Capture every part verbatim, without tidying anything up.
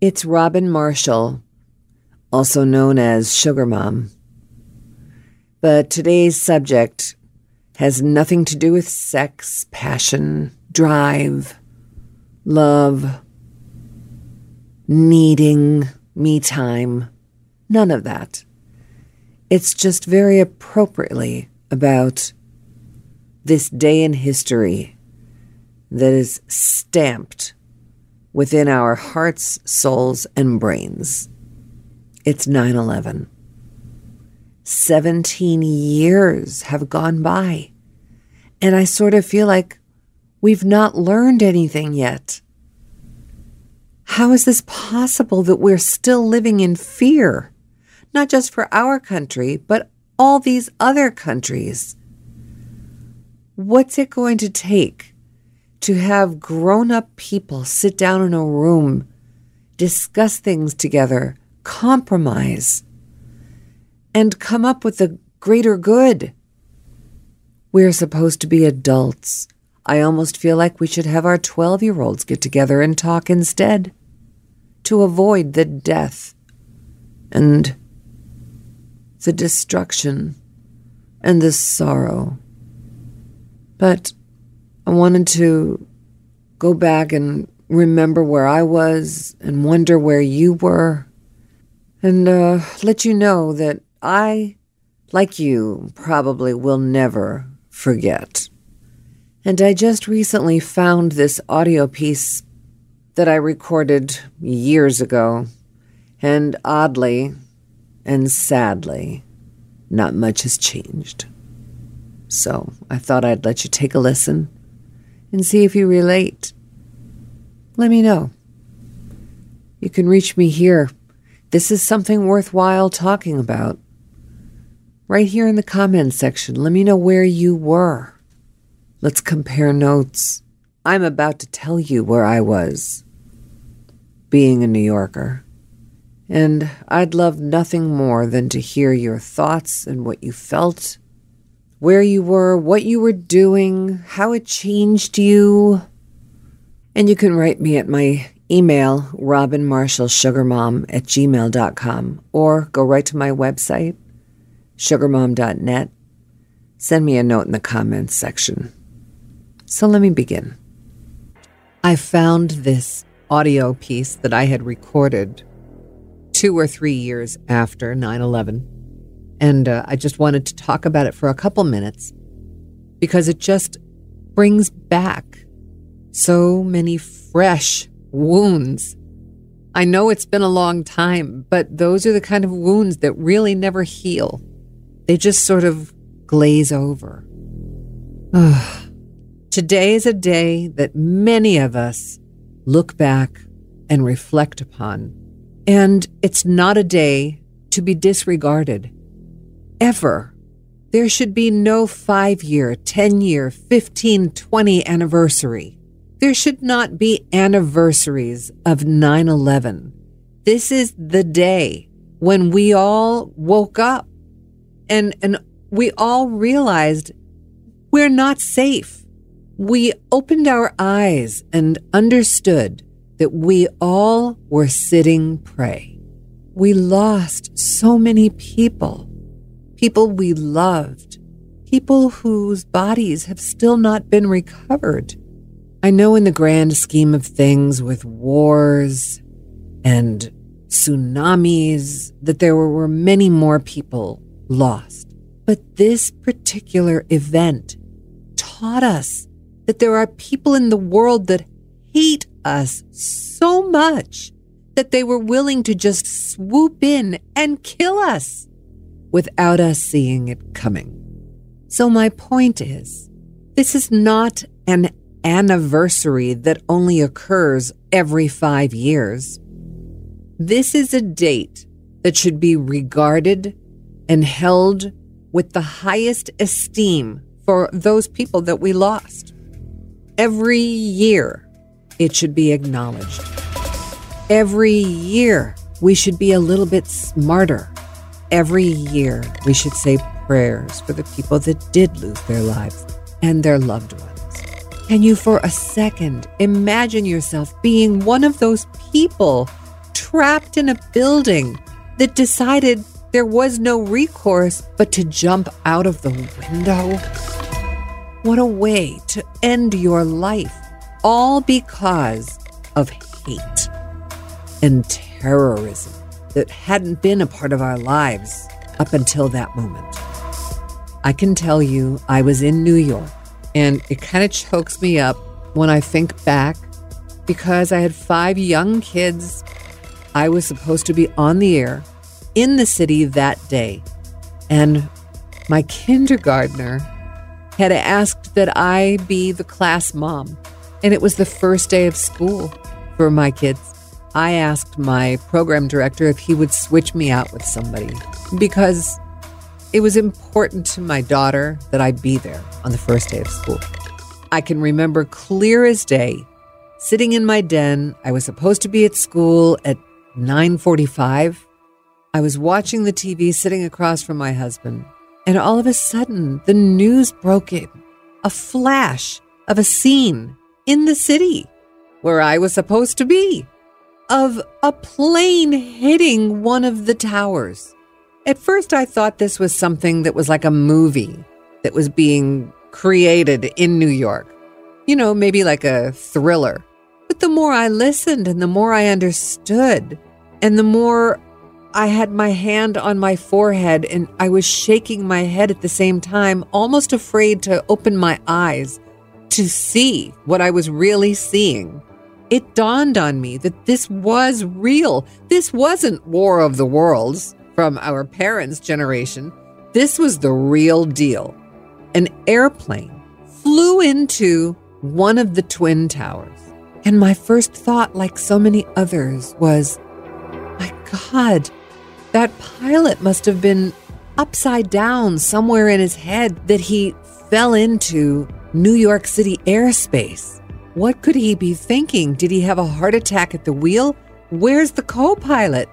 It's Robin Marshall, also known as Sugar Mom. But today's subject has nothing to do with sex, passion, drive, love, needing, me time, none of that. It's just very appropriately about this day in history that is stamped within our hearts, souls, and brains. It's nine eleven. Seventeen years have gone by, and I sort of feel like we've not learned anything yet. How is this possible that we're still living in fear, not just for our country, but all these other countries? What's it going to take to have grown-up people sit down in a room, discuss things together, compromise, and come up with the greater good? We're supposed to be adults. I almost feel like we should have our twelve-year-olds get together and talk instead to avoid the death and the destruction and the sorrow. But I wanted to go back and remember where I was and wonder where you were and uh, let you know that I, like you, probably will never forget. And I just recently found this audio piece that I recorded years ago, and oddly and sadly, not much has changed. So I thought I'd let you take a listen and see if you relate. Let me know. You can reach me here. This is something worthwhile talking about. Right here in the comments section, let me know where you were. Let's compare notes. I'm about to tell you where I was, being a New Yorker. And I'd love nothing more than to hear your thoughts and what you felt, where you were, what you were doing, how it changed you. And you can write me at my email, robinmarshallsugarmom at gmail dot com, or go right to my website, sugarmom dot net. Send me a note in the comments section. So let me begin. I found this audio piece that I had recorded two or three years after nine eleven. And uh, I just wanted to talk about it for a couple minutes because it just brings back so many fresh wounds. I know it's been a long time, but those are the kind of wounds that really never heal. They just sort of glaze over. Today is a day that many of us look back and reflect upon. And it's not a day to be disregarded. Ever. There should be no five-year, ten-year, fifteen, twenty anniversary. There should not be anniversaries of nine eleven. This is the day when we all woke up and, and we all realized we're not safe. We opened our eyes and understood that we all were sitting prey. We lost so many people. People we loved, people whose bodies have still not been recovered. I know in the grand scheme of things with wars and tsunamis that there were many more people lost. But this particular event taught us that there are people in the world that hate us so much that they were willing to just swoop in and kill us without us seeing it coming. So my point is, this is not an anniversary that only occurs every five years. This is a date that should be regarded and held with the highest esteem for those people that we lost. Every year, it should be acknowledged. Every year, we should be a little bit smarter. Every year, we should say prayers for the people that did lose their lives and their loved ones. Can you for a second imagine yourself being one of those people trapped in a building that decided there was no recourse but to jump out of the window. What a way to end your life, all because of hate and terrorism that hadn't been a part of our lives up until that moment. I can tell you, I was in New York, and it kind of chokes me up when I think back, because I had five young kids. I was supposed to be on the air in the city that day, and my kindergartner had asked that I be the class mom, and it was the first day of school for my kids. I asked my program director if he would switch me out with somebody, because it was important to my daughter that I be there on the first day of school. I can remember clear as day, sitting in my den. I was supposed to be at school at nine forty-five. I was watching the T V sitting across from my husband, and all of a sudden, the news broke in, a flash of a scene in the city where I was supposed to be, of a plane hitting one of the towers. At first, I thought this was something that was like a movie that was being created in New York, you know, maybe like a thriller. But the more I listened and the more I understood, and the more I had my hand on my forehead and I was shaking my head at the same time, almost afraid to open my eyes to see what I was really seeing. It dawned on me that this was real. This wasn't War of the Worlds from our parents' generation. This was the real deal. An airplane flew into one of the Twin Towers. And my first thought, like so many others, was, my God, that pilot must have been upside down somewhere in his head that he fell into New York City airspace. What could he be thinking? Did he have a heart attack at the wheel? Where's the co-pilot?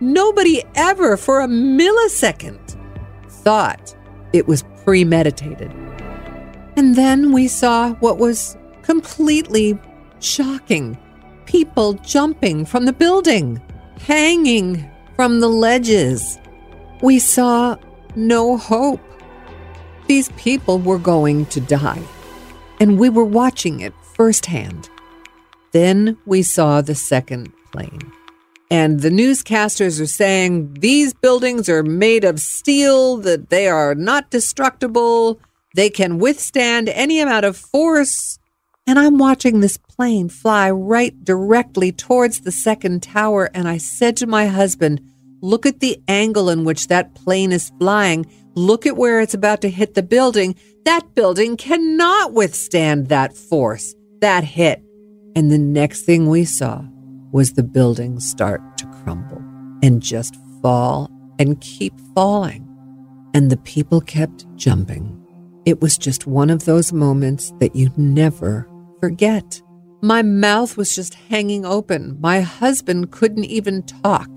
Nobody ever for a millisecond thought it was premeditated. And then we saw what was completely shocking. People jumping from the building, hanging from the ledges. We saw no hope. These people were going to die, and we were watching it firsthand. Then we saw the second plane. And the newscasters are saying these buildings are made of steel, that they are not destructible, they can withstand any amount of force. And I'm watching this plane fly right directly towards the second tower, and I said to my husband, look at the angle in which that plane is flying. Look at where it's about to hit the building. That building cannot withstand that force, that hit. And the next thing we saw was the building start to crumble and just fall and keep falling. And the people kept jumping. It was just one of those moments that you never forget. My mouth was just hanging open. My husband couldn't even talk.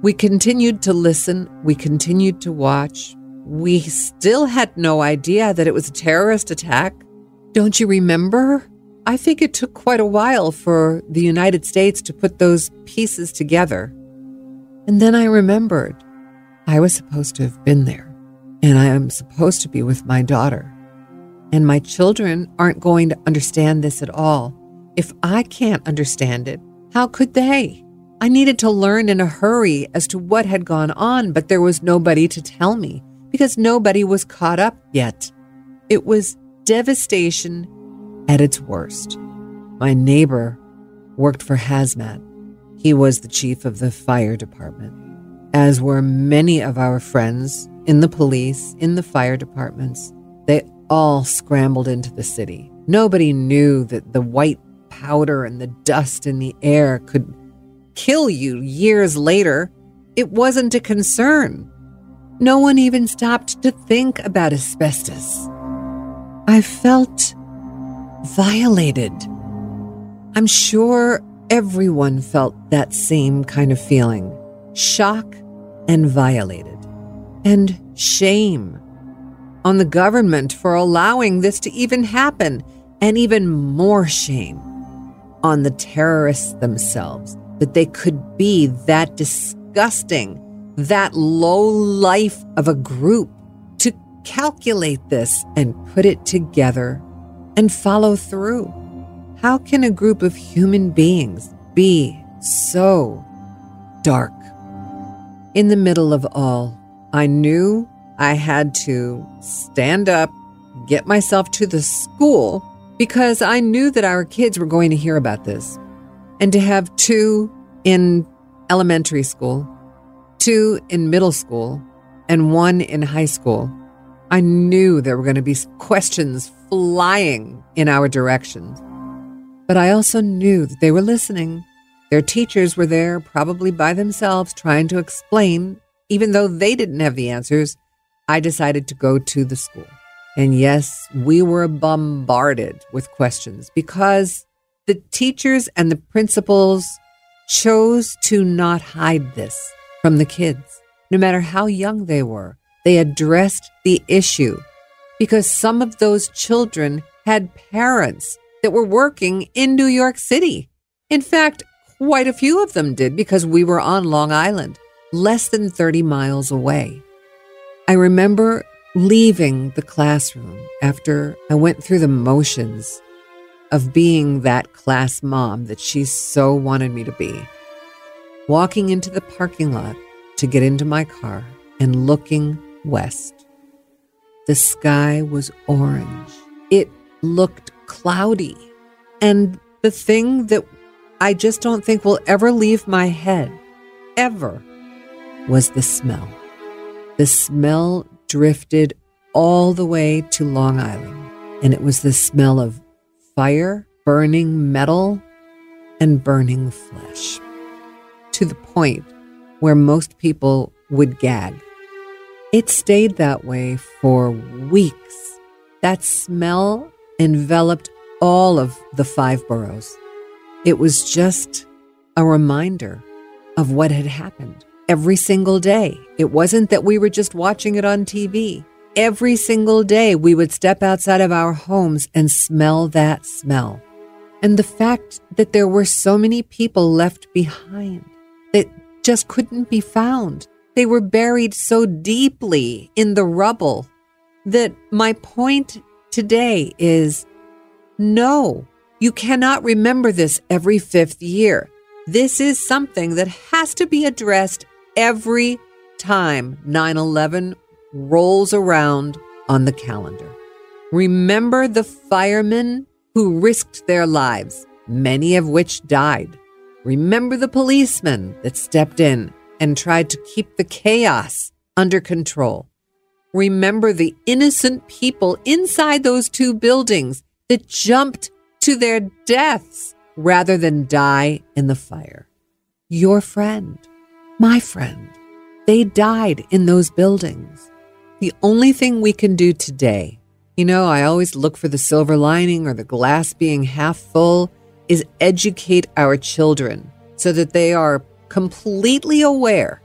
We continued to listen. We continued to watch. We still had no idea that it was a terrorist attack. Don't you remember? I think it took quite a while for the United States to put those pieces together. And then I remembered I was supposed to have been there, and I am supposed to be with my daughter. And my children aren't going to understand this at all. If I can't understand it, how could they? I needed to learn in a hurry as to what had gone on, but there was nobody to tell me because nobody was caught up yet. It was devastation at its worst. My neighbor worked for Hazmat. He was the chief of the fire department, as were many of our friends in the police, in the fire departments. They all scrambled into the city. Nobody knew that the white powder and the dust in the air could kill you years later. It wasn't a concern. No one even stopped to think about asbestos. I felt violated. I'm sure everyone felt that same kind of feeling. Shock and violated. And shame on the government for allowing this to even happen. And even more shame on the terrorists themselves, that they could be that disgusting, that low life of a group, to calculate this and put it together and follow through. How can a group of human beings be so dark? In the middle of all, I knew I had to stand up, get myself to the school, because I knew that our kids were going to hear about this. And to have two in elementary school, two in middle school, and one in high school, I knew there were going to be questions flying in our direction. But I also knew that they were listening. Their teachers were there, probably by themselves, trying to explain. Even though they didn't have the answers, I decided to go to the school. And yes, we were bombarded with questions because the teachers and the principals chose to not hide this from the kids. No matter how young they were, they addressed the issue because some of those children had parents that were working in New York City. In fact, quite a few of them did because we were on Long Island, less than thirty miles away. I remember leaving the classroom after I went through the motions of being that class mom that she so wanted me to be, walking into the parking lot to get into my car and looking west. The sky was orange. It looked cloudy. And the thing that I just don't think will ever leave my head, ever, was the smell. The smell drifted all the way to Long Island, and it was the smell of fire, burning metal, and burning flesh, to the point where most people would gag. It stayed that way for weeks. That smell enveloped all of the five boroughs. It was just a reminder of what had happened. Every single day. It wasn't that we were just watching it on T V. Every single day we would step outside of our homes and smell that smell. And the fact that there were so many people left behind that just couldn't be found. They were buried so deeply in the rubble that my point today is, no, you cannot remember this every fifth year. This is something that has to be addressed every time nine eleven rolls around on the calendar. Remember the firemen who risked their lives, many of which died. Remember the policemen that stepped in and tried to keep the chaos under control. Remember the innocent people inside those two buildings that jumped to their deaths rather than die in the fire. Your friend, my friend, they died in those buildings. The only thing we can do today, you know, I always look for the silver lining or the glass being half full, is educate our children so that they are completely aware.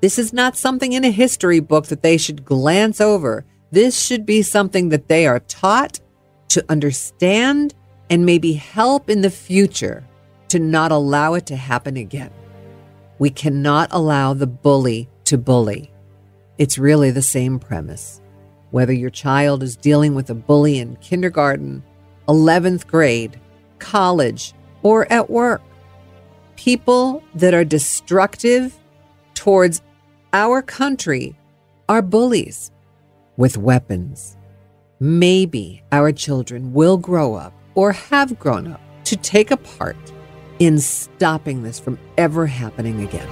This is not something in a history book that they should glance over. This should be something that they are taught to understand and maybe help in the future to not allow it to happen again. We cannot allow the bully to bully. It's really the same premise. Whether your child is dealing with a bully in kindergarten, eleventh grade, college, or at work, people that are destructive towards our country are bullies with weapons. Maybe our children will grow up or have grown up to take a part in stopping this from ever happening again.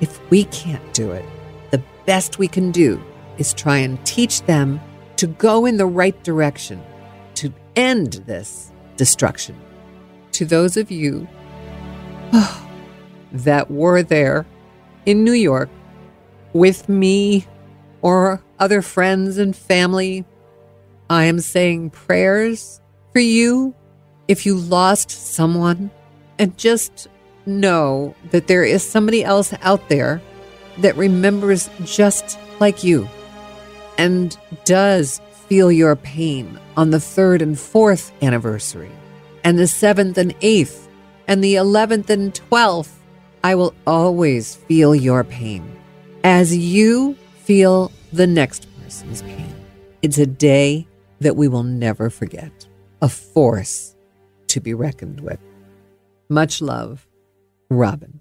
If we can't do it, the best we can do is try and teach them to go in the right direction, to end this destruction. To those of you oh, that were there in New York with me or other friends and family, I am saying prayers for you, if you lost someone, and just know that there is somebody else out there that remembers just like you and does feel your pain on the third and fourth anniversary and the seventh and eighth and the eleventh and twelfth, I will always feel your pain as you feel the next person's pain. It's a day that we will never forget, a force to be reckoned with. Much love, Robin.